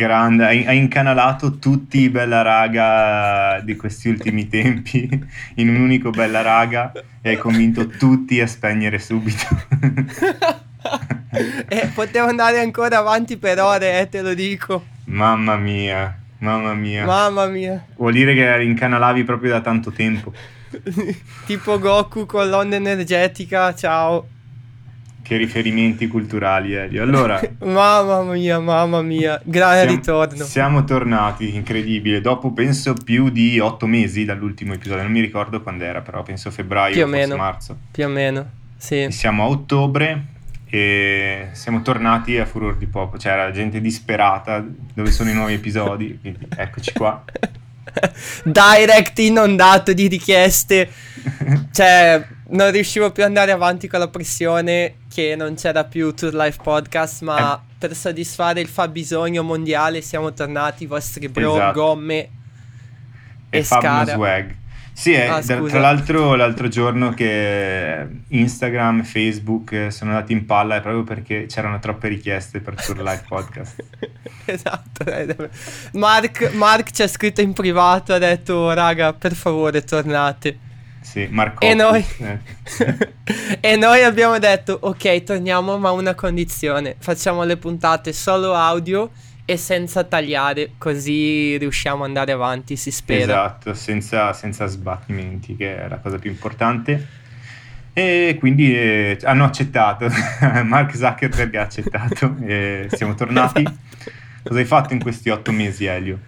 Grande, ha incanalato tutti i Bella Raga di questi ultimi tempi in un unico Bella Raga e hai convinto tutti a spegnere subito. Potevo andare ancora avanti per ore, te lo dico. Mamma mia. Vuol dire che incanalavi proprio da tanto tempo. Tipo Goku con l'onda energetica, ciao. Che riferimenti culturali, Elio. Allora, mamma mia, grande ritorno. Siamo tornati, incredibile, dopo penso più di 8 mesi dall'ultimo episodio, non mi ricordo quando era, però penso febbraio, più o meno, marzo. Più o meno, sì. E siamo a ottobre e siamo tornati a furor di popolo, cioè la gente disperata, dove sono i nuovi episodi, quindi eccoci qua. Direct inondato di richieste, cioè non riuscivo più ad andare avanti con la pressione che non c'era più Tourlife Podcast, ma per soddisfare il fabbisogno mondiale siamo tornati, i vostri bro, esatto. Gomme e Fabulous Swag. Sì, tra l'altro l'altro giorno che Instagram e Facebook sono andati in palla è proprio perché c'erano troppe richieste per Tourlife Podcast. Esatto. Mark ci ha scritto in privato, ha detto raga per favore tornate. Sì, Mark Hoppus. E noi abbiamo detto ok torniamo ma una condizione, facciamo le puntate solo audio e senza tagliare, così riusciamo ad andare avanti, si spera. Esatto, senza sbattimenti, che è la cosa più importante. E quindi hanno accettato, Mark Zuckerberg ha accettato, e siamo tornati. Cosa hai fatto in questi 8 mesi, Elio?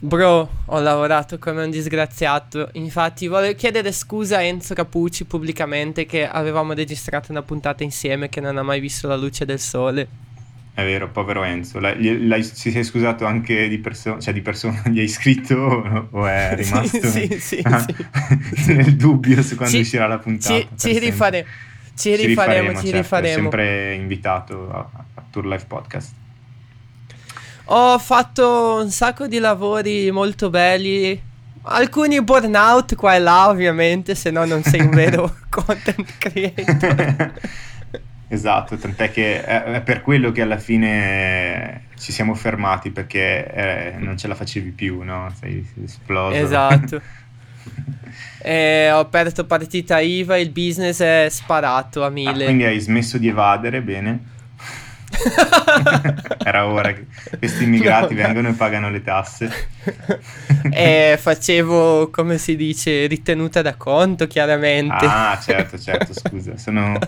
Bro, ho lavorato come un disgraziato, infatti volevo chiedere scusa a Enzo Capucci pubblicamente che avevamo registrato una puntata insieme che non ha mai visto la luce del sole. È vero, povero Enzo. Ci sei scusato anche di persona, gli hai scritto o è rimasto sì. Nel dubbio su quando uscirà la puntata? Ci rifaremo. Certo. Sempre invitato a Tourlife Podcast. Ho fatto un sacco di lavori molto belli, alcuni burnout qua e là ovviamente, se no non sei un vero content creator. Esatto, tant'è che è per quello che alla fine ci siamo fermati, perché non ce la facevi più, no? Sei esploso. Esatto. Ho aperto partita IVA, il business è sparato a 1000. Quindi hai smesso di evadere, bene. Era ora che questi immigrati vengono e pagano le tasse. Facevo, come si dice, ritenuta da conto, chiaramente. Ah, certo, scusa, Sono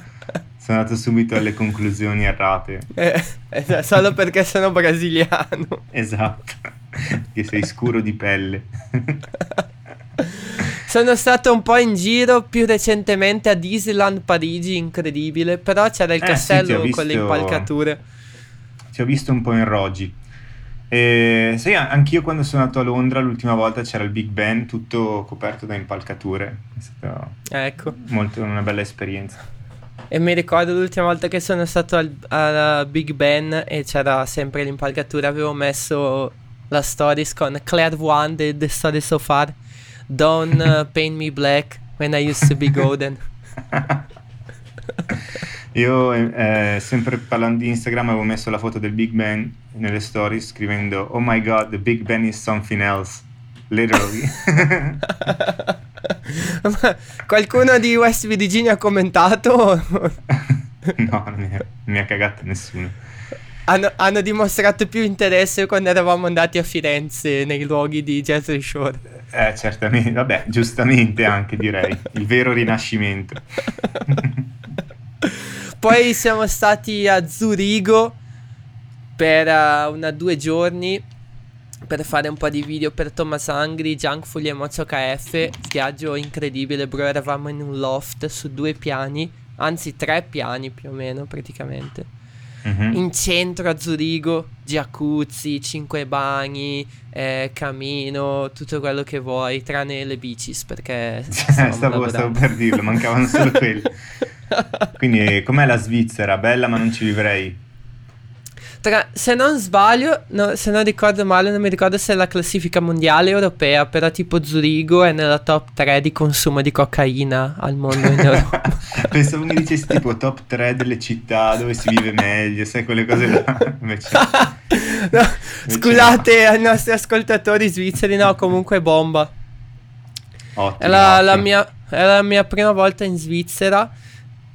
andato subito alle conclusioni errate. Solo perché sono brasiliano. Esatto, che sei scuro di pelle. Sono stato un po' in giro più recentemente a Disneyland Parigi, incredibile. Però c'era il castello con le impalcature. Ti ho visto un po' in roggi. Sai, anch'io quando sono andato a Londra l'ultima volta c'era il Big Ben tutto coperto da impalcature. È stata una bella esperienza. E mi ricordo l'ultima volta che sono stato alla Big Ben e c'era sempre l'impalcatura, avevo messo la stories con Claire One, the story so far, don't paint me black when I used to be golden. Io sempre parlando di Instagram avevo messo la foto del Big Ben nelle stories scrivendo oh my god the Big Ben is something else, literally. Qualcuno di West Virginia ha commentato? No, non mi ha cagato nessuno. Hanno dimostrato più interesse quando eravamo andati a Firenze nei luoghi di Jeffrey Shore. Certamente, vabbè, giustamente anche direi, il vero rinascimento. Poi siamo stati a Zurigo per 2 giorni per fare un po' di video per Thomas Angri, Junkfuli e Mozzo KF. Viaggio incredibile, bro, eravamo in un loft su 2 piani, anzi 3 piani più o meno praticamente. Mm-hmm. In centro a Zurigo, jacuzzi, 5 bagni, camino, tutto quello che vuoi, tranne le bicis perché stavo per dirlo, mancavano solo quelle. Quindi com'è la Svizzera? Bella ma non ci vivrei. Se non sbaglio, se non ricordo male, non mi ricordo se è la classifica mondiale o europea, però tipo Zurigo è nella top 3 di consumo di cocaina al mondo in Europa. Pensavo mi dicessi tipo top 3 delle città dove si vive meglio, sai quelle cose là. Invece... No, scusate ai nostri ascoltatori svizzeri, no, comunque bomba. Ottimo, è la mia prima volta in Svizzera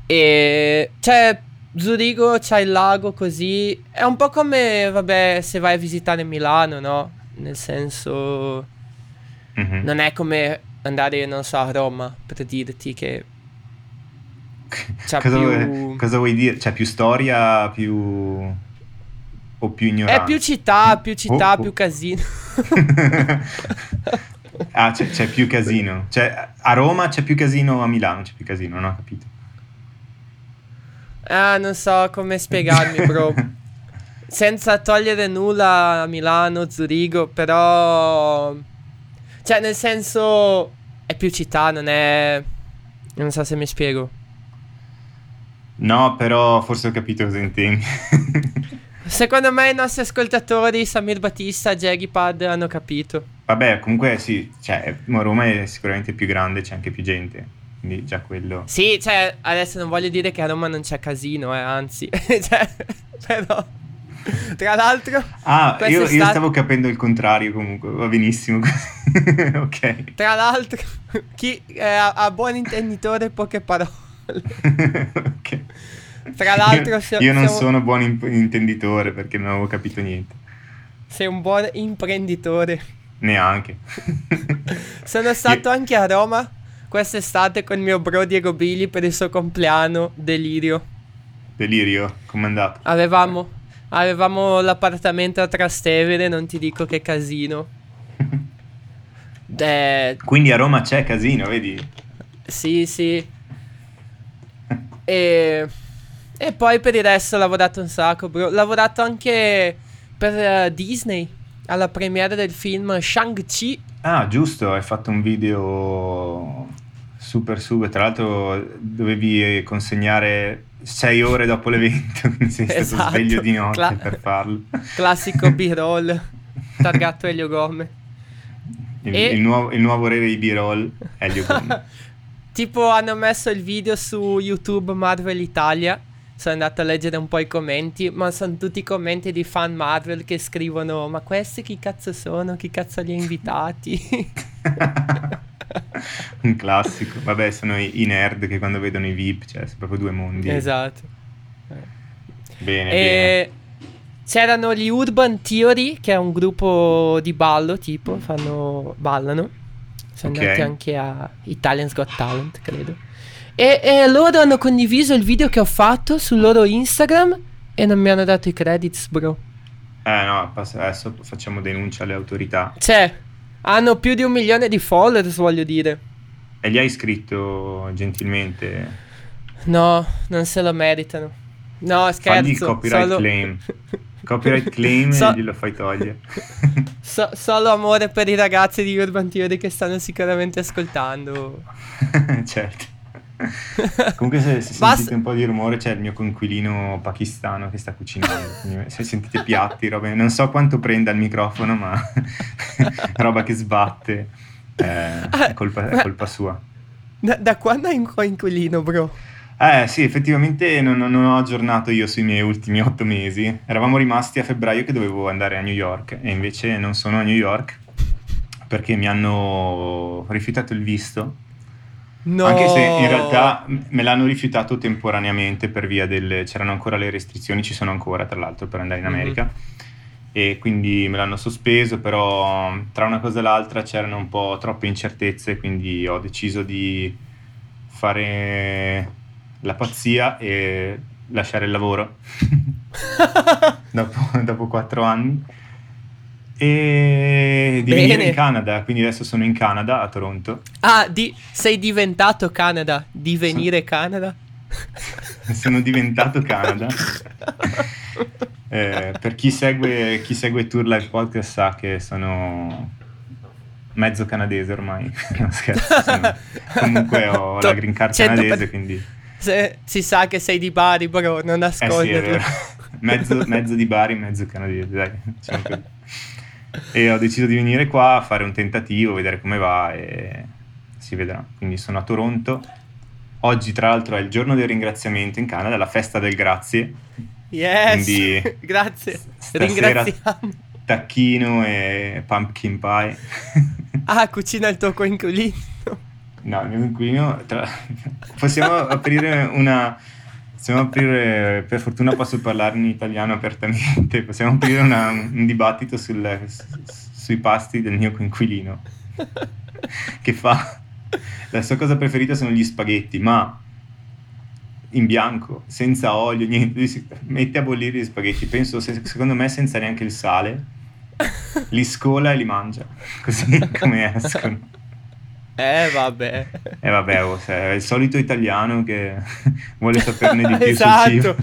e cioè Zurigo c'ha il lago così, è un po' come, vabbè, se vai a visitare Milano, no? Nel senso, non è come andare, non so, a Roma, per dirti che c'ha cosa vuoi dire? C'è più storia, più... o più ignoranza? È più città, più casino. Ah, c'è più casino. Cioè, a Roma c'è più casino, a Milano c'è più casino, non ho capito. Ah, non so come spiegarmi, bro. Senza togliere nulla a Milano, Zurigo, però... cioè, nel senso, è più città, non è... non so se mi spiego. No, però forse ho capito cosa intendi. Secondo me i nostri ascoltatori, Samir Battista, Jagipad, hanno capito. Vabbè, comunque sì, cioè, Roma è sicuramente più grande, c'è anche più gente. Quindi già quello... sì, cioè, adesso non voglio dire che a Roma non c'è casino, anzi. Cioè, però... tra l'altro... ah, io stavo capendo il contrario comunque, va benissimo. Ok. Tra l'altro, chi a buon intenditore poche parole. Ok. Tra l'altro... Io non sono buon intenditore perché non avevo capito niente. Sei un buon imprenditore. Neanche. Sono stato anche a Roma quest'estate con mio bro Diego Bigli per il suo compleanno, delirio. Delirio, com'è andato? Avevamo l'appartamento a Trastevere, non ti dico che casino. Quindi a Roma c'è casino, vedi? Sì, sì. E poi per il resto ho lavorato un sacco, bro. Ho lavorato anche per Disney, alla premiere del film Shang-Chi. Ah, giusto, hai fatto un video super, tra l'altro dovevi consegnare 6 ore dopo l'evento, quindi sei stato sveglio di notte per farlo. Classico B-roll, targato Elio Gomme. Il nuovo re dei B-roll, Elio Gomme. Tipo hanno messo il video su YouTube Marvel Italia, sono andato a leggere un po' i commenti, ma sono tutti commenti di fan Marvel che scrivono: ma questi chi cazzo sono? Chi cazzo li ha invitati? Un classico. Vabbè, sono i nerd che quando vedono i VIP, cioè sono proprio due mondi. Esatto. Bene. C'erano gli Urban Theory, che è un gruppo di ballo, tipo ballano. Sono andati anche a Italians Got Talent, credo. E loro hanno condiviso il video che ho fatto sul loro Instagram e non mi hanno dato i credits, bro. No, adesso facciamo denuncia alle autorità. Cioè, hanno più di 1 milione di followers, voglio dire. E li hai iscritto gentilmente? No, non se lo meritano. No, scherzo. Fagli il copyright claim. Copyright claim e glielo fai togliere. Solo amore per i ragazzi di Urban Theory che stanno sicuramente ascoltando. Certo. Comunque se sentite un po' di rumore c'è il mio coinquilino pakistano che sta cucinando, se sentite piatti, roba, non so quanto prenda il microfono, ma roba che sbatte, è colpa sua. Da quando hai un coinquilino, bro? Sì, effettivamente non ho aggiornato io sui miei ultimi 8 mesi. Eravamo rimasti a febbraio che dovevo andare a New York e invece non sono a New York perché mi hanno rifiutato il visto. No. Anche se in realtà me l'hanno rifiutato temporaneamente per via c'erano ancora le restrizioni, ci sono ancora tra l'altro per andare in America, e quindi me l'hanno sospeso, però tra una cosa e l'altra c'erano un po' troppe incertezze, quindi ho deciso di fare la pazzia e lasciare il lavoro dopo 4 anni e di venire in Canada, quindi adesso sono in Canada, a Toronto. Sei diventato Canada, Canada? Sono diventato Canada. Per chi segue Tourlife Podcast sa che sono mezzo canadese ormai. No, scherzo, comunque ho la green card canadese, quindi... si sa che sei di Bari, bro, non nasconderlo. Mezzo di Bari, mezzo canadese, dai. E ho deciso di venire qua a fare un tentativo, vedere come va e si vedrà. Quindi sono a Toronto. Oggi tra l'altro è il giorno del ringraziamento in Canada, la festa del grazie, Yes. Quindi, grazie. Ringraziamo. Tacchino e pumpkin pie. Ah, cucina il tuo coinquilino. No, il mio coinquilino. Possiamo aprire una. Possiamo aprire, per fortuna posso parlare in italiano apertamente. Possiamo aprire un dibattito sui pasti del mio coinquilino. Che fa. La sua cosa preferita sono gli spaghetti, ma in bianco, senza olio, niente. Lui si mette a bollire gli spaghetti, penso, secondo me, senza neanche il sale. Li scola e li mangia, così come escono. Vabbè. Oh, è il solito italiano che vuole saperne di più. Esatto. Sul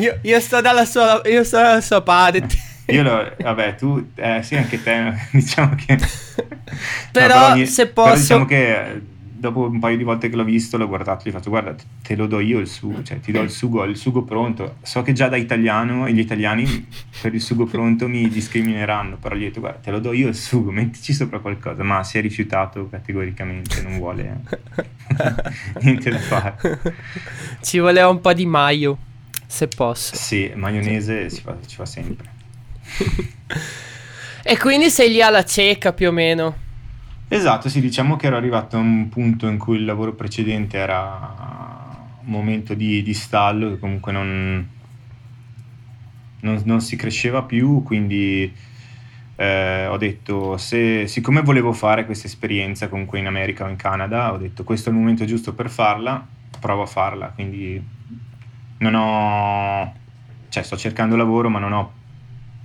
cibo. Io sto dalla sua, parte. Vabbè, tu, sì, anche te, diciamo che... Però diciamo che... Dopo un paio di volte che l'ho visto, l'ho guardato, gli faccio: guarda, te lo do io il sugo, cioè ti do il sugo pronto. So che già da italiano, e gli italiani per il sugo pronto mi discrimineranno, però gli ho detto: guarda, te lo do io il sugo, mettici sopra qualcosa. Ma si è rifiutato categoricamente, non vuole niente da fare. Ci voleva un po' di mayo, se posso. Sì, maionese sì. Ci fa sempre. E quindi sei lì alla cieca più o meno. Esatto, sì, diciamo che ero arrivato a un punto in cui il lavoro precedente era un momento di stallo, che comunque non si cresceva più, quindi ho detto, siccome volevo fare questa esperienza comunque in America o in Canada, ho detto questo è il momento giusto per farla, provo a farla, quindi sto cercando lavoro ma non ho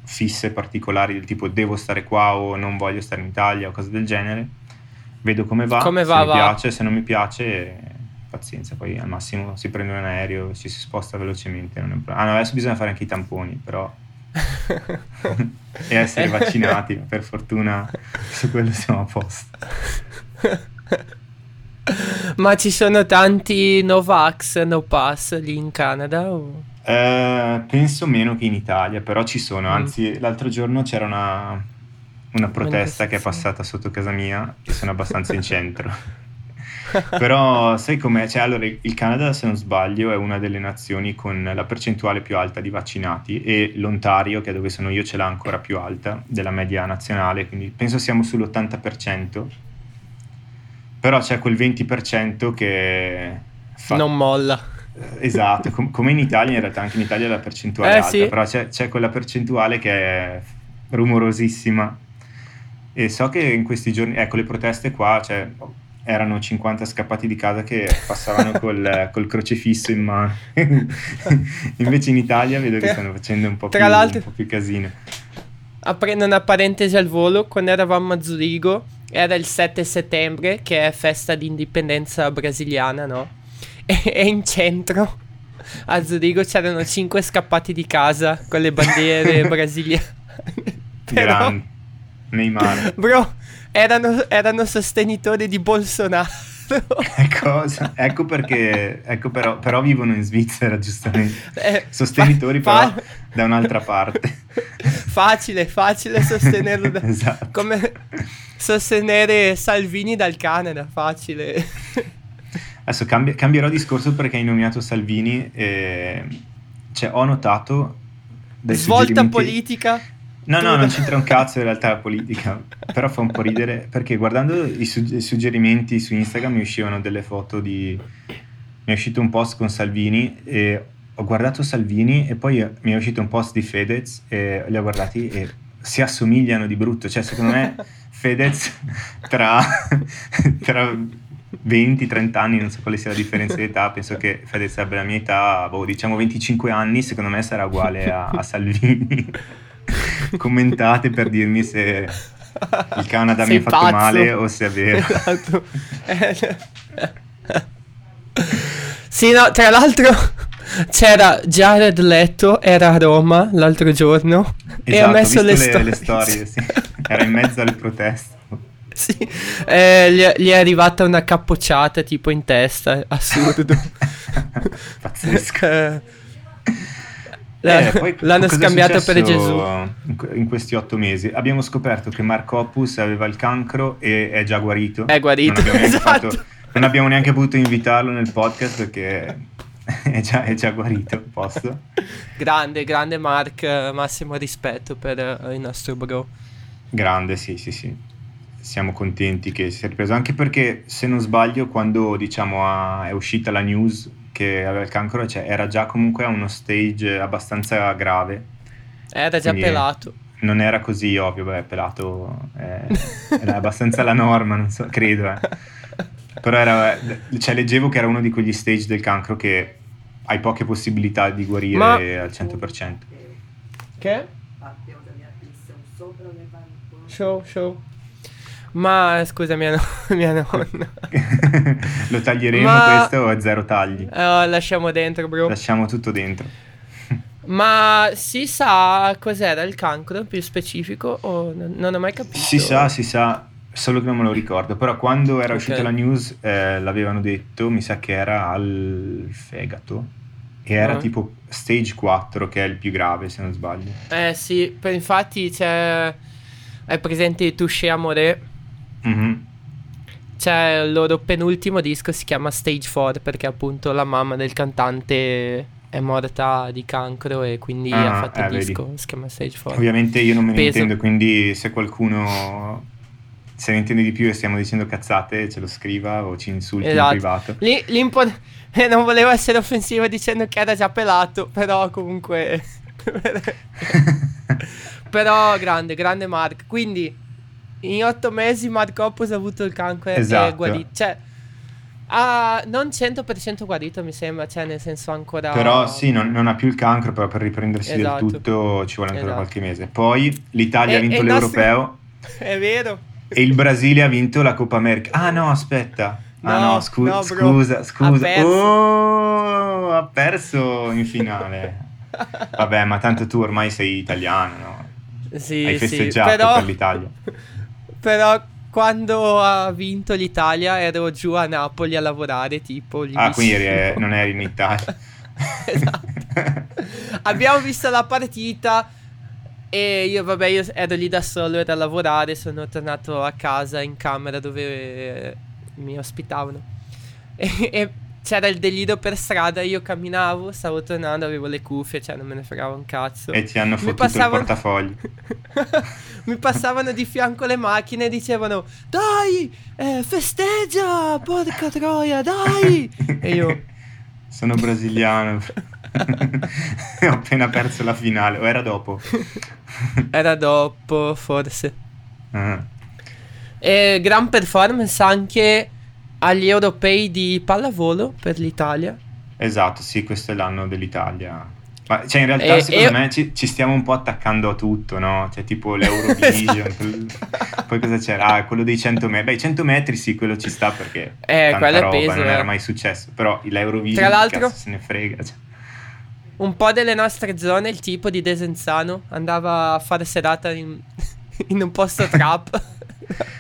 fisse particolari del tipo devo stare qua o non voglio stare in Italia o cose del genere. Vedo come va. Piace, se non mi piace pazienza, poi al massimo si prende un aereo, ci si sposta velocemente, non è un problema. Adesso bisogna fare anche i tamponi però e essere vaccinati, per fortuna su quello siamo a posto. Ma ci sono tanti Novax, No Pass lì in Canada o? Penso meno che in Italia, però ci sono, anzi l'altro giorno c'era una protesta che è passata sotto casa mia e sono abbastanza in centro. Però sai com'è? Cioè, allora, il Canada, se non sbaglio, è una delle nazioni con la percentuale più alta di vaccinati e l'Ontario, che è dove sono io, ce l'ha ancora più alta della media nazionale, quindi penso siamo sull'80%, però c'è quel 20% che non molla. Esatto, come in Italia, in realtà anche in Italia la percentuale è alta, sì. Però c'è quella percentuale che è rumorosissima e so che in questi giorni, ecco, le proteste qua, cioè, erano 50 scappati di casa che passavano col crocefisso in mano. Invece in Italia vedo che stanno facendo un po' più casino. Aprendo una parentesi al volo, quando eravamo a Zurigo era il 7 settembre che è festa di indipendenza brasiliana, no? E in centro a Zurigo c'erano 5 scappati di casa con le bandiere brasiliane. Però, Neymar. Bro, erano sostenitori di Bolsonaro. Cosa? Ecco perché, però vivono in Svizzera, giustamente. Sostenitori però da un'altra parte. Facile sostenerlo. Esatto. Come sostenere Salvini dal Canada, facile. Adesso cambierò discorso perché hai nominato Salvini e ho notato dai svolta suggerimenti... politica? No, non c'entra un cazzo in realtà la politica, però fa un po' ridere perché guardando i suggerimenti su Instagram mi uscivano delle foto mi è uscito un post con Salvini e ho guardato Salvini e poi mi è uscito un post di Fedez e li ho guardati e si assomigliano di brutto, cioè secondo me Fedez tra 20-30 anni, non so quale sia la differenza di età, penso che Fedez abbia la mia età, diciamo 25 anni, secondo me sarà uguale a Salvini. Commentate per dirmi se il Canada mi ha fatto male o se è vero. Esatto. Sì, no, tra l'altro c'era Jared Leto, era a Roma l'altro giorno, esatto, e ha messo le storie, sì. Era in mezzo alle proteste. Sì, gli è arrivata una capocciata tipo in testa, assurdo. Pazzesco. L'hanno scambiato per Gesù. In questi 8 mesi abbiamo scoperto che Mark Hoppus aveva il cancro e è già guarito. È guarito, non abbiamo neanche potuto invitarlo nel podcast perché È già guarito il posto. grande Mark, massimo rispetto per il nostro bro. Grande, sì. Siamo contenti che si sia ripreso, anche perché, se non sbaglio, quando è uscita la news che aveva il cancro, era già comunque a uno stage abbastanza grave. Era già pelato. Non era così ovvio, pelato era abbastanza la norma, non so, credo. Però era, leggevo che era uno di quegli stage del cancro che hai poche possibilità di guarire al 100%. Che? Show. Ma scusa mia nonna. Lo taglieremo questo a zero tagli? Lasciamo dentro, bro. Lasciamo tutto dentro. Ma si sa cos'era il cancro più specifico? Non ho mai capito. Si sa. Solo che non me lo ricordo, però quando era uscita la news l'avevano detto, mi sa che era al fegato, e era tipo stage 4, che è il più grave, se non sbaglio. Sì, infatti è presente Touché Amore, c'è il loro penultimo disco, si chiama Stage 4, perché appunto la mamma del cantante è morta di cancro e quindi ha fatto il disco, vedi. Si chiama Stage 4. Ovviamente io non me ne intendo, quindi se qualcuno... se ne intende di più e stiamo dicendo cazzate, ce lo scriva o ci insulti in privato. Non volevo essere offensivo dicendo che era già pelato, però comunque però grande Mark. Quindi in 8 mesi Mark Hoppus ha avuto il cancro, esatto. E è guarito, non 100% guarito, mi sembra, nel senso ancora, però sì, non ha più il cancro, però per riprendersi del tutto ci vuole ancora qualche mese. Poi l'Italia ha vinto l'Europeo, è vero. E il Brasile ha vinto la Coppa America. Scusa. Ha perso in finale. Vabbè, ma tanto tu ormai sei italiano, no? Sì, hai festeggiato per l'Italia. Però quando ha vinto l'Italia ero giù a Napoli a lavorare, tipo lì. Quindi non eri in Italia. Esatto. Abbiamo visto la partita. E io ero lì da solo, ero a lavorare, sono tornato a casa in camera dove mi ospitavano e c'era il delirio per strada, io camminavo, stavo tornando, avevo le cuffie, non me ne fregava un cazzo. E ti hanno fottuto il portafoglio. Mi passavano di fianco le macchine e dicevano: dai, festeggia, porca troia, dai. E io: sono brasiliano. Ho appena perso la finale. O era dopo? Era dopo, forse. E gran performance anche agli europei di pallavolo per l'Italia. Esatto, sì, questo è l'anno dell'Italia. Ma in realtà secondo me ci stiamo un po' attaccando a tutto, no? Tipo l'Eurovision. Esatto. Poi cosa c'era? Quello dei 100 metri. Beh, i 100 metri sì, quello ci sta perché tanta roba, peso, non era mai successo. Però l'Eurovision, tra l'altro, cazzo se ne frega. Un po' delle nostre zone, il tipo di Desenzano andava a fare serata in un posto trap.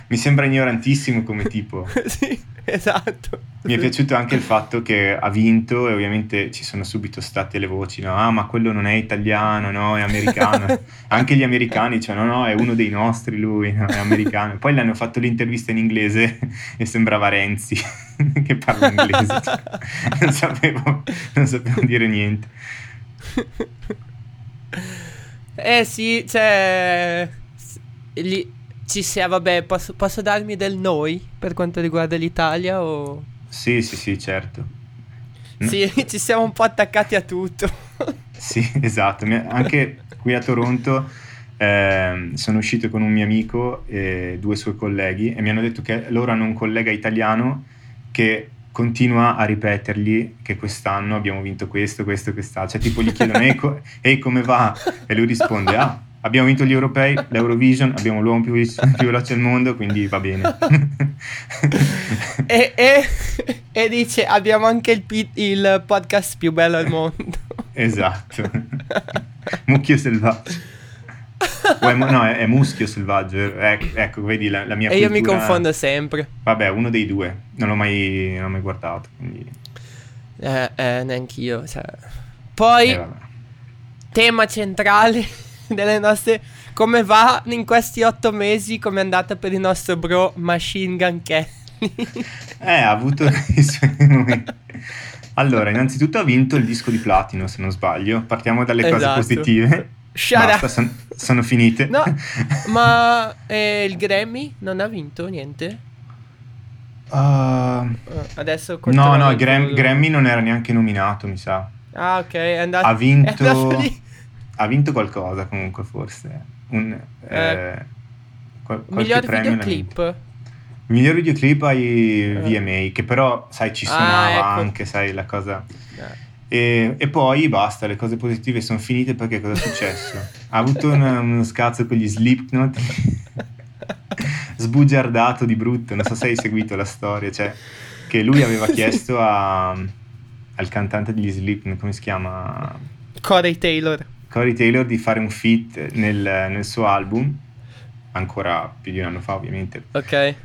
Mi sembra ignorantissimo come tipo. Sì, esatto. Mi è piaciuto anche il fatto che ha vinto e ovviamente ci sono subito state le voci, no? Ma quello non è italiano, no? È americano. Anche gli americani, no, è uno dei nostri lui, no? È americano. Poi gli hanno fatto l'intervista in inglese e sembrava Renzi, che parla inglese. Non sapevo dire niente. Sì, lì ci sia, vabbè, posso darmi del noi per quanto riguarda l'Italia o... Sì, certo. Sì, ci siamo un po' attaccati a tutto. Sì, esatto. Anche qui a Toronto sono uscito con un mio amico e 2 suoi colleghi e mi hanno detto che loro hanno un collega italiano che continua a ripetergli che quest'anno abbiamo vinto questo, quest'altro. Tipo gli chiedono: ehi, come va? E lui risponde: abbiamo vinto gli europei, l'Eurovision, abbiamo l'uomo più veloce al mondo, quindi va bene. E dice: abbiamo anche il podcast più bello al mondo. Esatto. Mucchio selvaggio. È muschio selvaggio. Ecco, vedi la mia cultura. E io mi confondo sempre. Vabbè, uno dei due. Non l'ho mai guardato, quindi... neanch'io. Poi, tema centrale delle nostre... come va in questi 8 mesi, come è andata per il nostro bro Machine Gun Kelly? Ha avuto i suoi momenti. Allora, innanzitutto ha vinto il disco di platino, se non sbaglio. Partiamo dalle cose positive. Basta, sono finite. No, ma il Grammy non ha vinto niente? Adesso no, Grammy non era neanche nominato, mi sa. Ah, ok, è andato. Ha vinto qualcosa comunque, forse. Miglior videoclip. Miglior videoclip ai VMA, che però, sai, ci suonava, ecco, anche, sai, la cosa. E poi basta, le cose positive sono finite, perché cosa è successo? Ha avuto uno scazzo con gli Slipknot, sbugiardato di brutto, non so se hai seguito la storia, cioè che lui aveva chiesto al cantante degli Slipknot, come si chiama? Corey Taylor, di fare un feat nel suo album, ancora più di un anno fa ovviamente. Ok.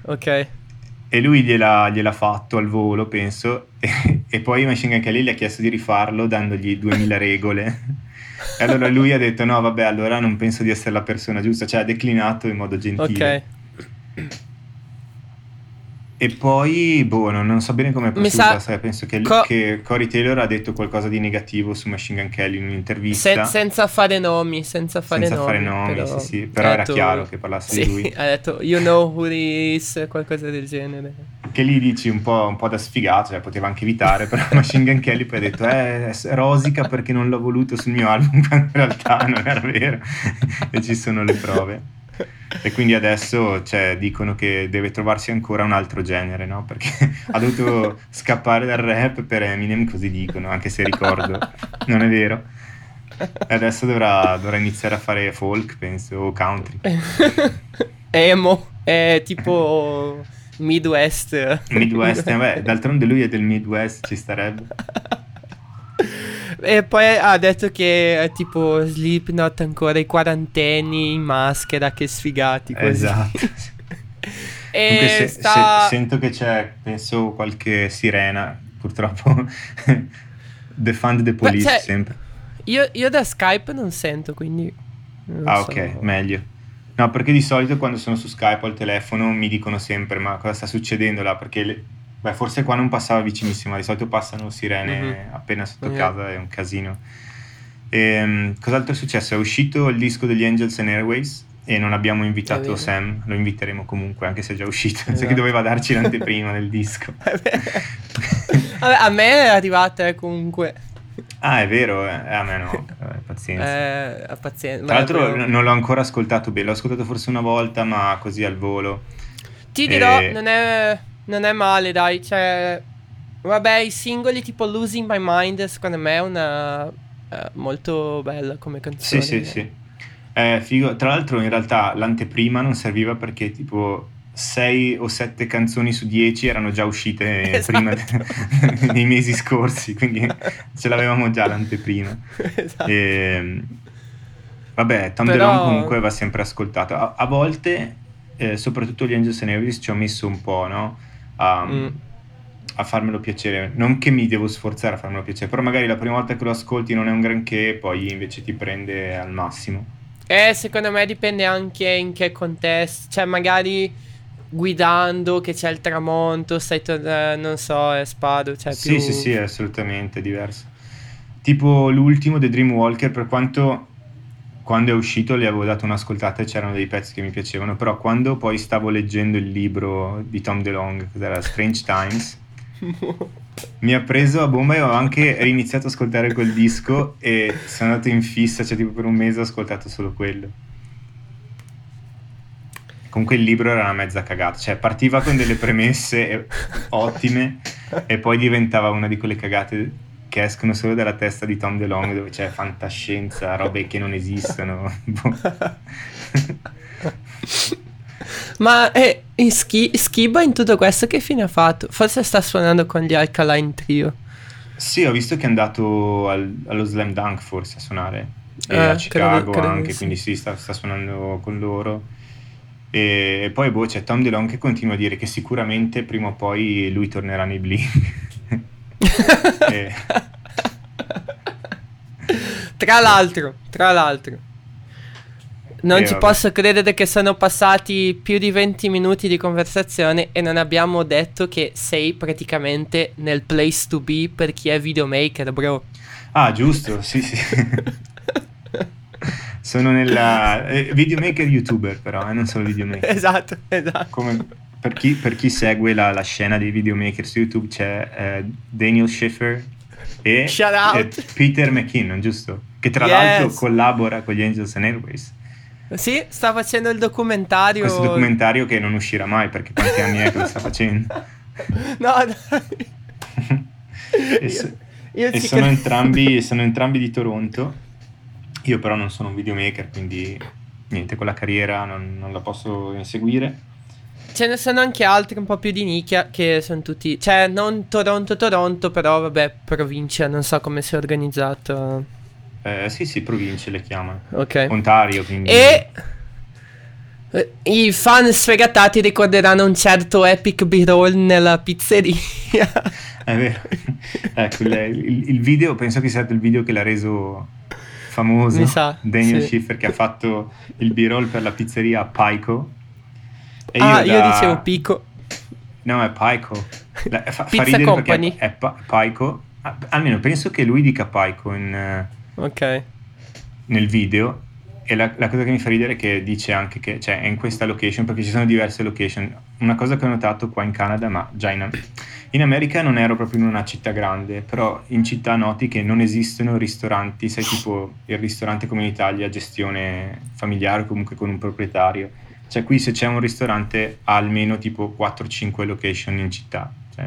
E lui gliel'ha fatto al volo, penso, e poi Machine Gun Kelly gli ha chiesto di rifarlo dandogli 2000 regole. E allora lui ha detto, no vabbè, allora non penso di essere la persona giusta, cioè ha declinato in modo gentile. Ok. E poi, boh, non so bene come è procedura, penso che Corey Taylor ha detto qualcosa di negativo su Machine Gun Kelly in un'intervista. Senza fare nomi, però... sì, però era chiaro che parlasse di lui. Ha detto, you know who he is, qualcosa del genere. Che lì dici un po' da sfigato, cioè poteva anche evitare, però Machine Gun Kelly poi ha detto, rosica perché non l'ho voluto sul mio album, quando in realtà non era vero, e ci sono le prove. E quindi adesso, cioè, dicono che deve trovarsi ancora un altro genere, no? Perché ha dovuto scappare dal rap per Eminem, così dicono, anche se ricordo non è vero. E adesso dovrà iniziare a fare folk, penso, o country. Emo, è tipo Midwest, beh, d'altronde lui è del Midwest, ci starebbe. E poi ha detto che tipo Slipknot ancora i quarantenni in maschera, che sfigati così. Esatto. E comunque sento che c'è, penso, qualche sirena, purtroppo. Defund the police, cioè, sempre. Io da Skype non sento, quindi non so. Ok, meglio. No, perché di solito quando sono su Skype al telefono mi dicono sempre, ma cosa sta succedendo là? Perché beh, forse qua non passava vicinissimo, di solito passano sirene appena sotto casa, è un casino. Cos'altro è successo? È uscito il disco degli Angels and Airways e non abbiamo invitato Sam, lo inviteremo comunque, anche se è già uscito, sai che doveva darci l'anteprima del disco. Vabbè, a me è arrivata comunque. Ah, è vero, a me no, pazienza. Tra l'altro non l'ho ancora ascoltato bene, l'ho ascoltato forse una volta, ma così al volo. Ti dirò, non è male, dai, cioè, vabbè, i singoli tipo Losing My Mind, secondo me è una molto bella come canzone. Sì. Figo. Tra l'altro in realtà l'anteprima non serviva, perché tipo 6 o 7 canzoni su 10 erano già uscite prima nei mesi scorsi, quindi ce l'avevamo già l'anteprima. Esatto. Vabbè, Tom DeLonge comunque va sempre ascoltato. A volte, soprattutto gli Angels and Airways, ci ho messo un po', no? A farmelo piacere, non che mi devo sforzare a farmelo piacere, però magari la prima volta che lo ascolti non è un granché, poi invece ti prende al massimo. Secondo me dipende anche in che contesto, cioè magari guidando, che c'è il tramonto, stai non so, è spado, cioè più... Sì, è assolutamente diverso. Tipo l'ultimo, The Dreamwalker, per quanto... Quando è uscito le avevo dato un'ascoltata e c'erano dei pezzi che mi piacevano, però quando poi stavo leggendo il libro di Tom DeLonge, che era Strange Times, mi ha preso a bomba e ho anche riniziato a ascoltare quel disco e sono andato in fissa, cioè tipo per un mese ho ascoltato solo quello. Comunque il libro era una mezza cagata, cioè partiva con delle premesse ottime e poi diventava una di quelle cagate che escono solo dalla testa di Tom DeLonge, dove c'è fantascienza, robe che non esistono. Ma Schiba in tutto questo che fine ha fatto? Forse sta suonando con gli Alkaline Trio. Sì, ho visto che è andato allo Slam Dunk forse a suonare, a Chicago credo, quindi sì, sta suonando con loro. E poi boh, c'è Tom DeLonge che continua a dire che sicuramente prima o poi lui tornerà nei Blink. Tra l'altro Non ci posso credere che sono passati più di 20 minuti di conversazione e non abbiamo detto che sei praticamente nel place to be per chi è videomaker, bro. Ah, giusto, sì, sì. Sono nella... videomaker YouTuber però, non solo videomaker. Esatto, esatto. Come, per chi segue la scena dei videomaker su YouTube c'è Daniel Schiffer e Peter McKinnon, giusto? Che tra l'altro collabora con gli Angels and Airways. Sì, sta facendo il documentario. Questo documentario che non uscirà mai, perché quanti anni è che lo sta facendo? No, dai. Sono entrambi di Toronto. Io però non sono un videomaker, quindi niente, quella carriera non la posso inseguire. Ce ne sono anche altri un po' più di nicchia, che sono tutti, cioè non Toronto, però vabbè, provincia, non so come si è organizzato. Sì, province le chiamano. Ok. Ontario, quindi. E i fan sfegatati ricorderanno un certo epic b-roll nella pizzeria. È vero. Ecco, il video, penso che sia stato il video che l'ha reso famoso. Mi sa, Daniel Schiffer, che ha fatto il b-roll per la pizzeria a Paico. Io dicevo Pico. No, è Paico. Pizza ridere Company. È Paico. Almeno penso che lui dica Paico in... Ok. Nel video. E la cosa che mi fa ridere è che dice anche che, cioè, è in questa location, perché ci sono diverse location. Una cosa che ho notato qua in Canada, ma già in America non ero proprio in una città grande, però in città noti che non esistono ristoranti, sai, tipo il ristorante come in Italia, gestione familiare, comunque con un proprietario. Cioè qui se c'è un ristorante ha almeno tipo 4-5 location in città, cioè,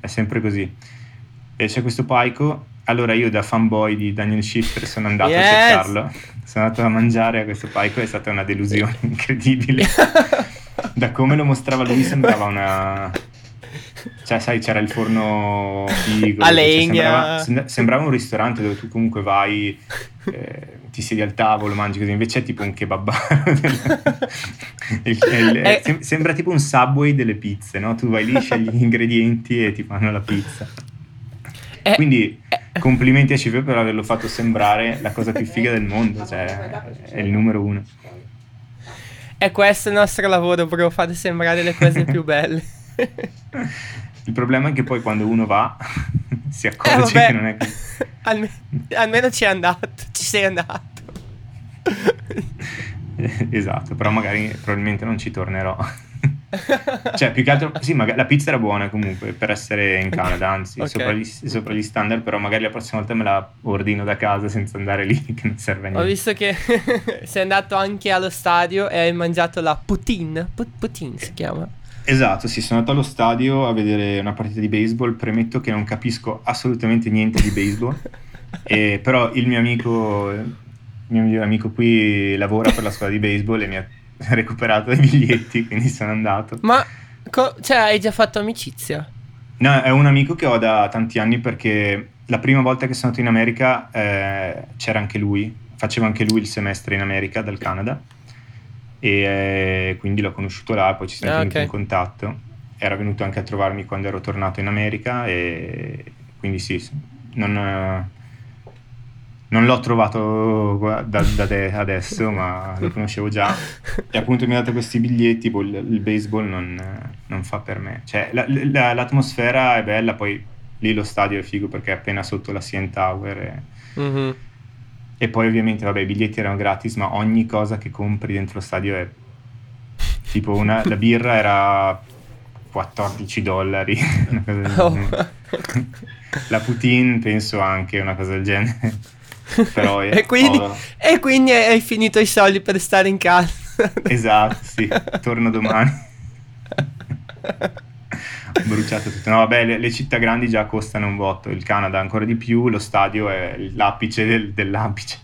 è sempre così. E c'è questo Paico. Allora io da fanboy di Daniel Schiffer sono andato a cercarlo, sono andato a mangiare a questo Paico, è stata una delusione incredibile. Da come lo mostrava lui sembrava una... cioè sai, c'era il forno figo, a legna. Cioè, sembrava un ristorante dove tu comunque vai, ti siedi al tavolo, mangi così, invece è tipo un kebabaro. Sembra tipo un Subway delle pizze, no? Tu vai lì, scegli gli ingredienti e ti fanno la pizza. Quindi complimenti a CV per averlo fatto sembrare la cosa più figa del mondo, cioè è il numero uno. E questo è il nostro lavoro, bro, fate sembrare le cose più belle. Il problema è che poi quando uno va si accorge che non è così. Almeno ci sei andato. Esatto, però magari probabilmente non ci tornerò. Cioè più che altro sì, la pizza era buona comunque per essere in Canada, anzi sopra gli standard, però magari la prossima volta me la ordino da casa senza andare lì che non serve niente. Ho visto che sei andato anche allo stadio e hai mangiato la poutine. Poutine si chiama. Esatto, sì, sono andato allo stadio a vedere una partita di baseball, premetto che non capisco assolutamente niente di baseball. Però il mio migliore amico qui lavora per la squadra di baseball e mi ha recuperato i biglietti, quindi sono andato. Ma cioè hai già fatto amicizia? No, è un amico che ho da tanti anni, perché la prima volta che sono andato in America c'era anche lui, faceva anche lui il semestre in America dal Canada e quindi l'ho conosciuto là, poi ci siamo tenuti in contatto, era venuto anche a trovarmi quando ero tornato in America e quindi sì, non l'ho trovato da adesso, ma lo conoscevo già. E appunto mi ha dato questi biglietti, il baseball non fa per me. Cioè, l'atmosfera è bella, poi lì lo stadio è figo perché è appena sotto la CN Tower. E poi ovviamente, vabbè, i biglietti erano gratis, ma ogni cosa che compri dentro lo stadio è... Tipo la birra era $14, una cosa del genere. La poutine penso anche una cosa del genere. Però e quindi hai finito i soldi per stare in casa. Esatto, sì, torno domani. Ho bruciato tutto. No, vabbè, le città grandi già costano un botto, il Canada ancora di più, lo stadio è l'apice dell'apice.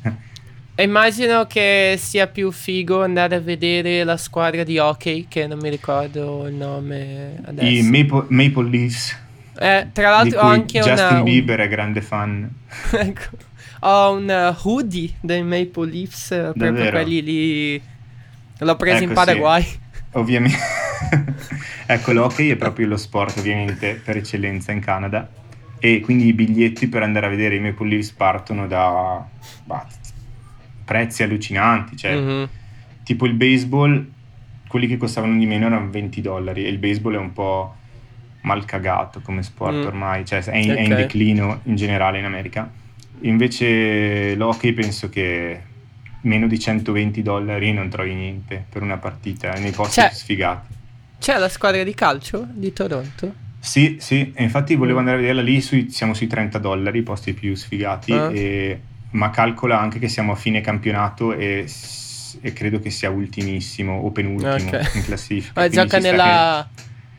Immagino che sia più figo andare a vedere la squadra di hockey, che non mi ricordo il nome adesso. I Maple Leafs. Tra l'altro ho anche Justin Bieber è grande fan. Ecco. Ho un hoodie dei Maple Leafs. Davvero? Proprio quelli lì. L'ho preso in Paraguay. Sì. Ovviamente. Ecco, l'hockey è proprio lo sport ovviamente per eccellenza in Canada. E quindi i biglietti per andare a vedere i Maple Leafs partono da prezzi allucinanti, cioè tipo il baseball, quelli che costavano di meno erano $20 e il baseball è un po' mal cagato come sport ormai, cioè è in declino in generale in America. Invece l'hockey penso che meno di $120 non trovi niente per una partita nei posti sfigati. C'è la squadra di calcio di Toronto? Sì, sì, e infatti volevo andare a vederla lì, siamo sui $30, i posti più sfigati, ma calcola anche che siamo a fine campionato e credo che sia ultimissimo o penultimo in classifica. Ma gioca nella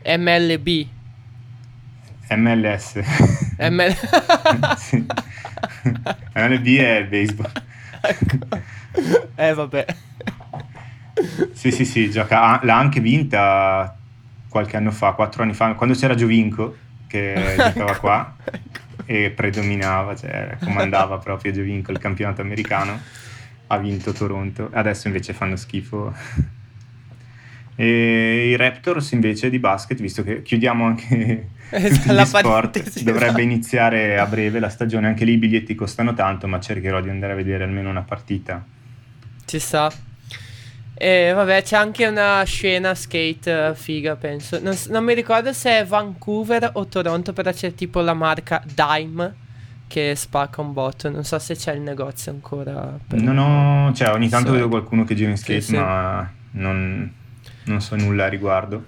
MLB? MLS. Sì. MLB è il baseball. Ecco. Vabbè. Sì, sì, sì, gioca, l'ha anche vinta qualche anno fa, 4 anni fa, quando c'era Giovinco che giocava qua e predominava, cioè comandava proprio Giovinco il campionato americano, ha vinto Toronto, adesso invece fanno schifo. E i Raptors invece di basket, visto che chiudiamo anche tutti gli sport, dovrebbe iniziare a breve la stagione, anche lì i biglietti costano tanto, ma cercherò di andare a vedere almeno una partita. Ci sta. E vabbè, c'è anche una scena skate figa, penso. Non mi ricordo se è Vancouver o Toronto, però c'è tipo la marca Dime che spacca un botto. Non so se c'è il negozio ancora. No, cioè ogni tanto vedo qualcuno che gira in skate, sì, ma non so nulla a riguardo.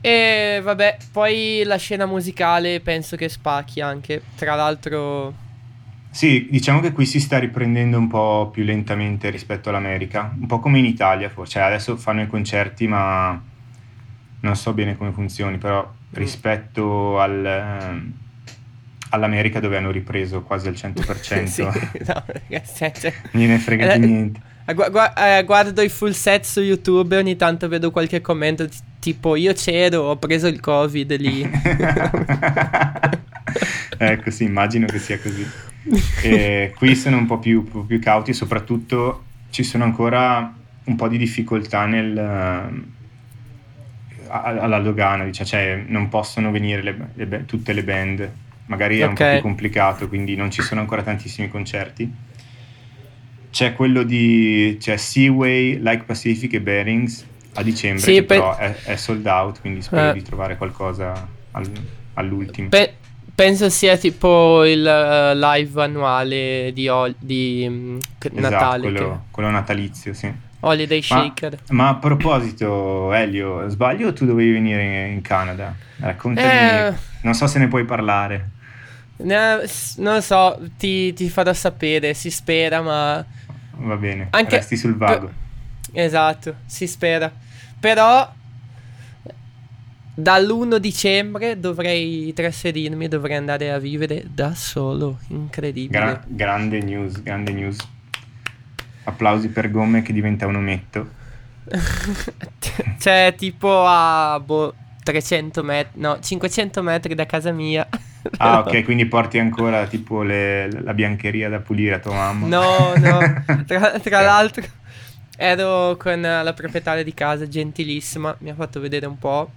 E vabbè, poi la scena musicale penso che spacchi anche. Tra l'altro... Sì, diciamo che qui si sta riprendendo un po' più lentamente rispetto all'America, un po' come in Italia forse, cioè adesso fanno i concerti ma non so bene come funzioni, però rispetto all'America, dove hanno ripreso quasi al 100%, sì, no, ragazzi, gliene frega di niente. Guardo i full set su YouTube e ogni tanto vedo qualche commento tipo io c'ero, ho preso il Covid lì. Ecco, sì, immagino che sia così. E qui sono un po' più cauti, soprattutto ci sono ancora un po' di difficoltà alla dogana, cioè non possono venire tutte le band, magari è un po' più complicato, quindi non ci sono ancora tantissimi concerti. C'è quello di Seaway, Like Pacific e Bearings a dicembre, sì, che però è sold out, quindi spero di trovare qualcosa all'ultimo. Penso sia tipo il live annuale di Natale. Esatto, quello natalizio, sì. Holiday Shaker. Ma a proposito, Elio, sbaglio o tu dovevi venire in Canada? Raccontami, non so se ne puoi parlare. Non so, ti farò sapere, si spera, ma... Va bene, anche resti sul vago. Esatto, si spera. Però... Dall'1 dicembre dovrei trasferirmi, dovrei andare a vivere da solo, incredibile. Grande news. Applausi per Gomme che diventa un ometto. Cioè tipo a 300 metri, no, 500 metri da casa mia. Ah, ok, quindi porti ancora tipo la biancheria da pulire a tua mamma. No, tra l'altro ero con la proprietaria di casa, gentilissima, mi ha fatto vedere un po'.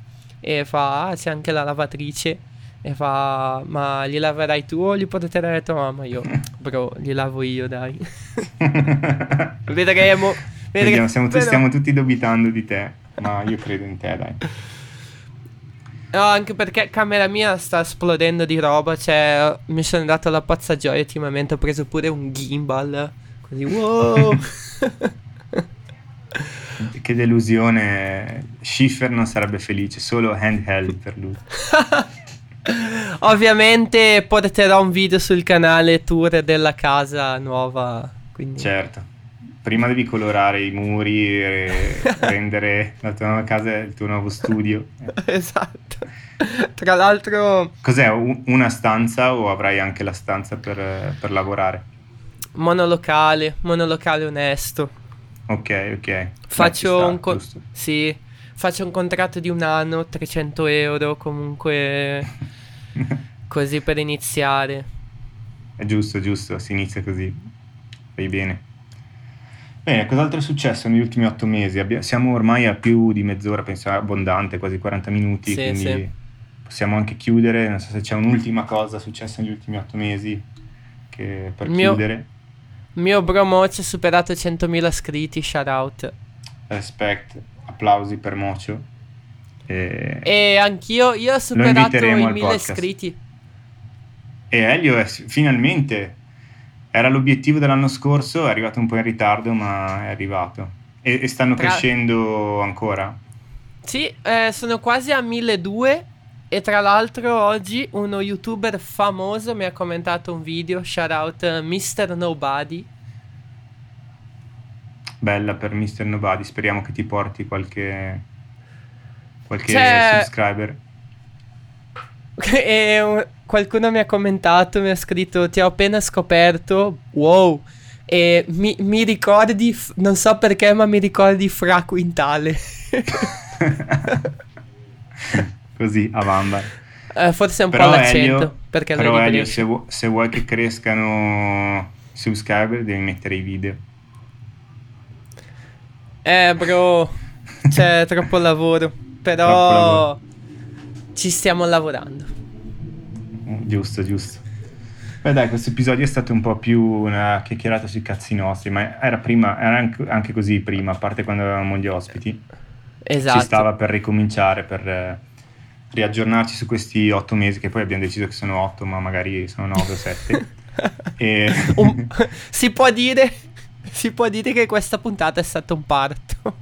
E fa, c'è anche la lavatrice. E fa, ma li laverai tu o li porterai a tua mamma? Io, bro, li lavo io, dai. Vedremo. Stiamo tutti dubitando di te, ma io credo in te, dai. No, anche perché camera mia sta esplodendo di roba. Cioè, mi sono dato la pazza gioia ultimamente. Ho preso pure un gimbal, così, wow. Che delusione, Schiffer non sarebbe felice, solo handheld per lui. Ovviamente porterò un video sul canale tour della casa nuova, quindi... Certo, prima devi colorare i muri e rendere la tua nuova casa e il tuo nuovo studio. Esatto. Tra l'altro, cos'è, una stanza o avrai anche la stanza per lavorare? Monolocale onesto. Ok. Faccio un contratto di un anno, €300 comunque, così per iniziare. È giusto, si inizia così, vai bene. Bene, cos'altro è successo negli ultimi 8 mesi? Siamo ormai a più di mezz'ora, penso abbondante, quasi 40 minuti, sì, quindi sì. Possiamo anche chiudere, non so se c'è un'ultima cosa successa negli ultimi 8 mesi che per chiudere. Mio bro Mocio ha superato 100.000 iscritti, shout out. Respect, applausi per Mocio. E anch'io, io ho superato i 1.000 iscritti. E Elio è finalmente, era l'obiettivo dell'anno scorso, è arrivato un po' in ritardo ma è arrivato. E stanno crescendo ancora? Sì, sono quasi a 1.200. E tra l'altro oggi uno youtuber famoso mi ha commentato un video, shout out Mister Nobody. Bella per Mister Nobody, speriamo che ti porti qualche subscriber. E qualcuno mi ha commentato, mi ha scritto: ti ho appena scoperto, wow. E mi ricordi, non so perché, ma mi ricordi Fra Quintale. Così a bamba, forse un però po' l'accento, Elio, perché però Elio, se vuoi che crescano subscriber devi mettere i video. Bro, c'è troppo lavoro, però troppo lavoro. Ci stiamo lavorando. Giusto. Beh dai, questo episodio è stato un po' più una chiacchierata sui cazzi nostri, ma era anche così prima, a parte quando avevamo gli ospiti. Esatto. Ci stava per ricominciare, per riaggiornarci su questi 8 mesi, che poi abbiamo deciso che sono 8, ma magari sono 9 o 7. Si può dire che questa puntata è stata un parto.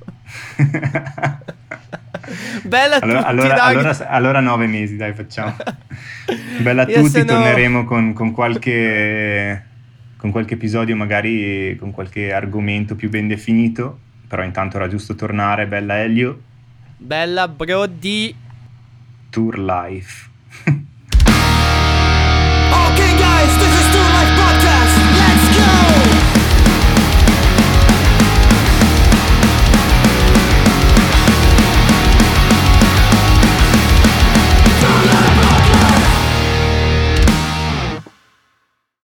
Bella allora, tutti, allora 9 mesi, dai, facciamo. Bella a tutti, sono... torneremo con qualche episodio, magari con qualche argomento più ben definito. Però intanto era giusto tornare. Bella Elio. Bella bro di Tourlife.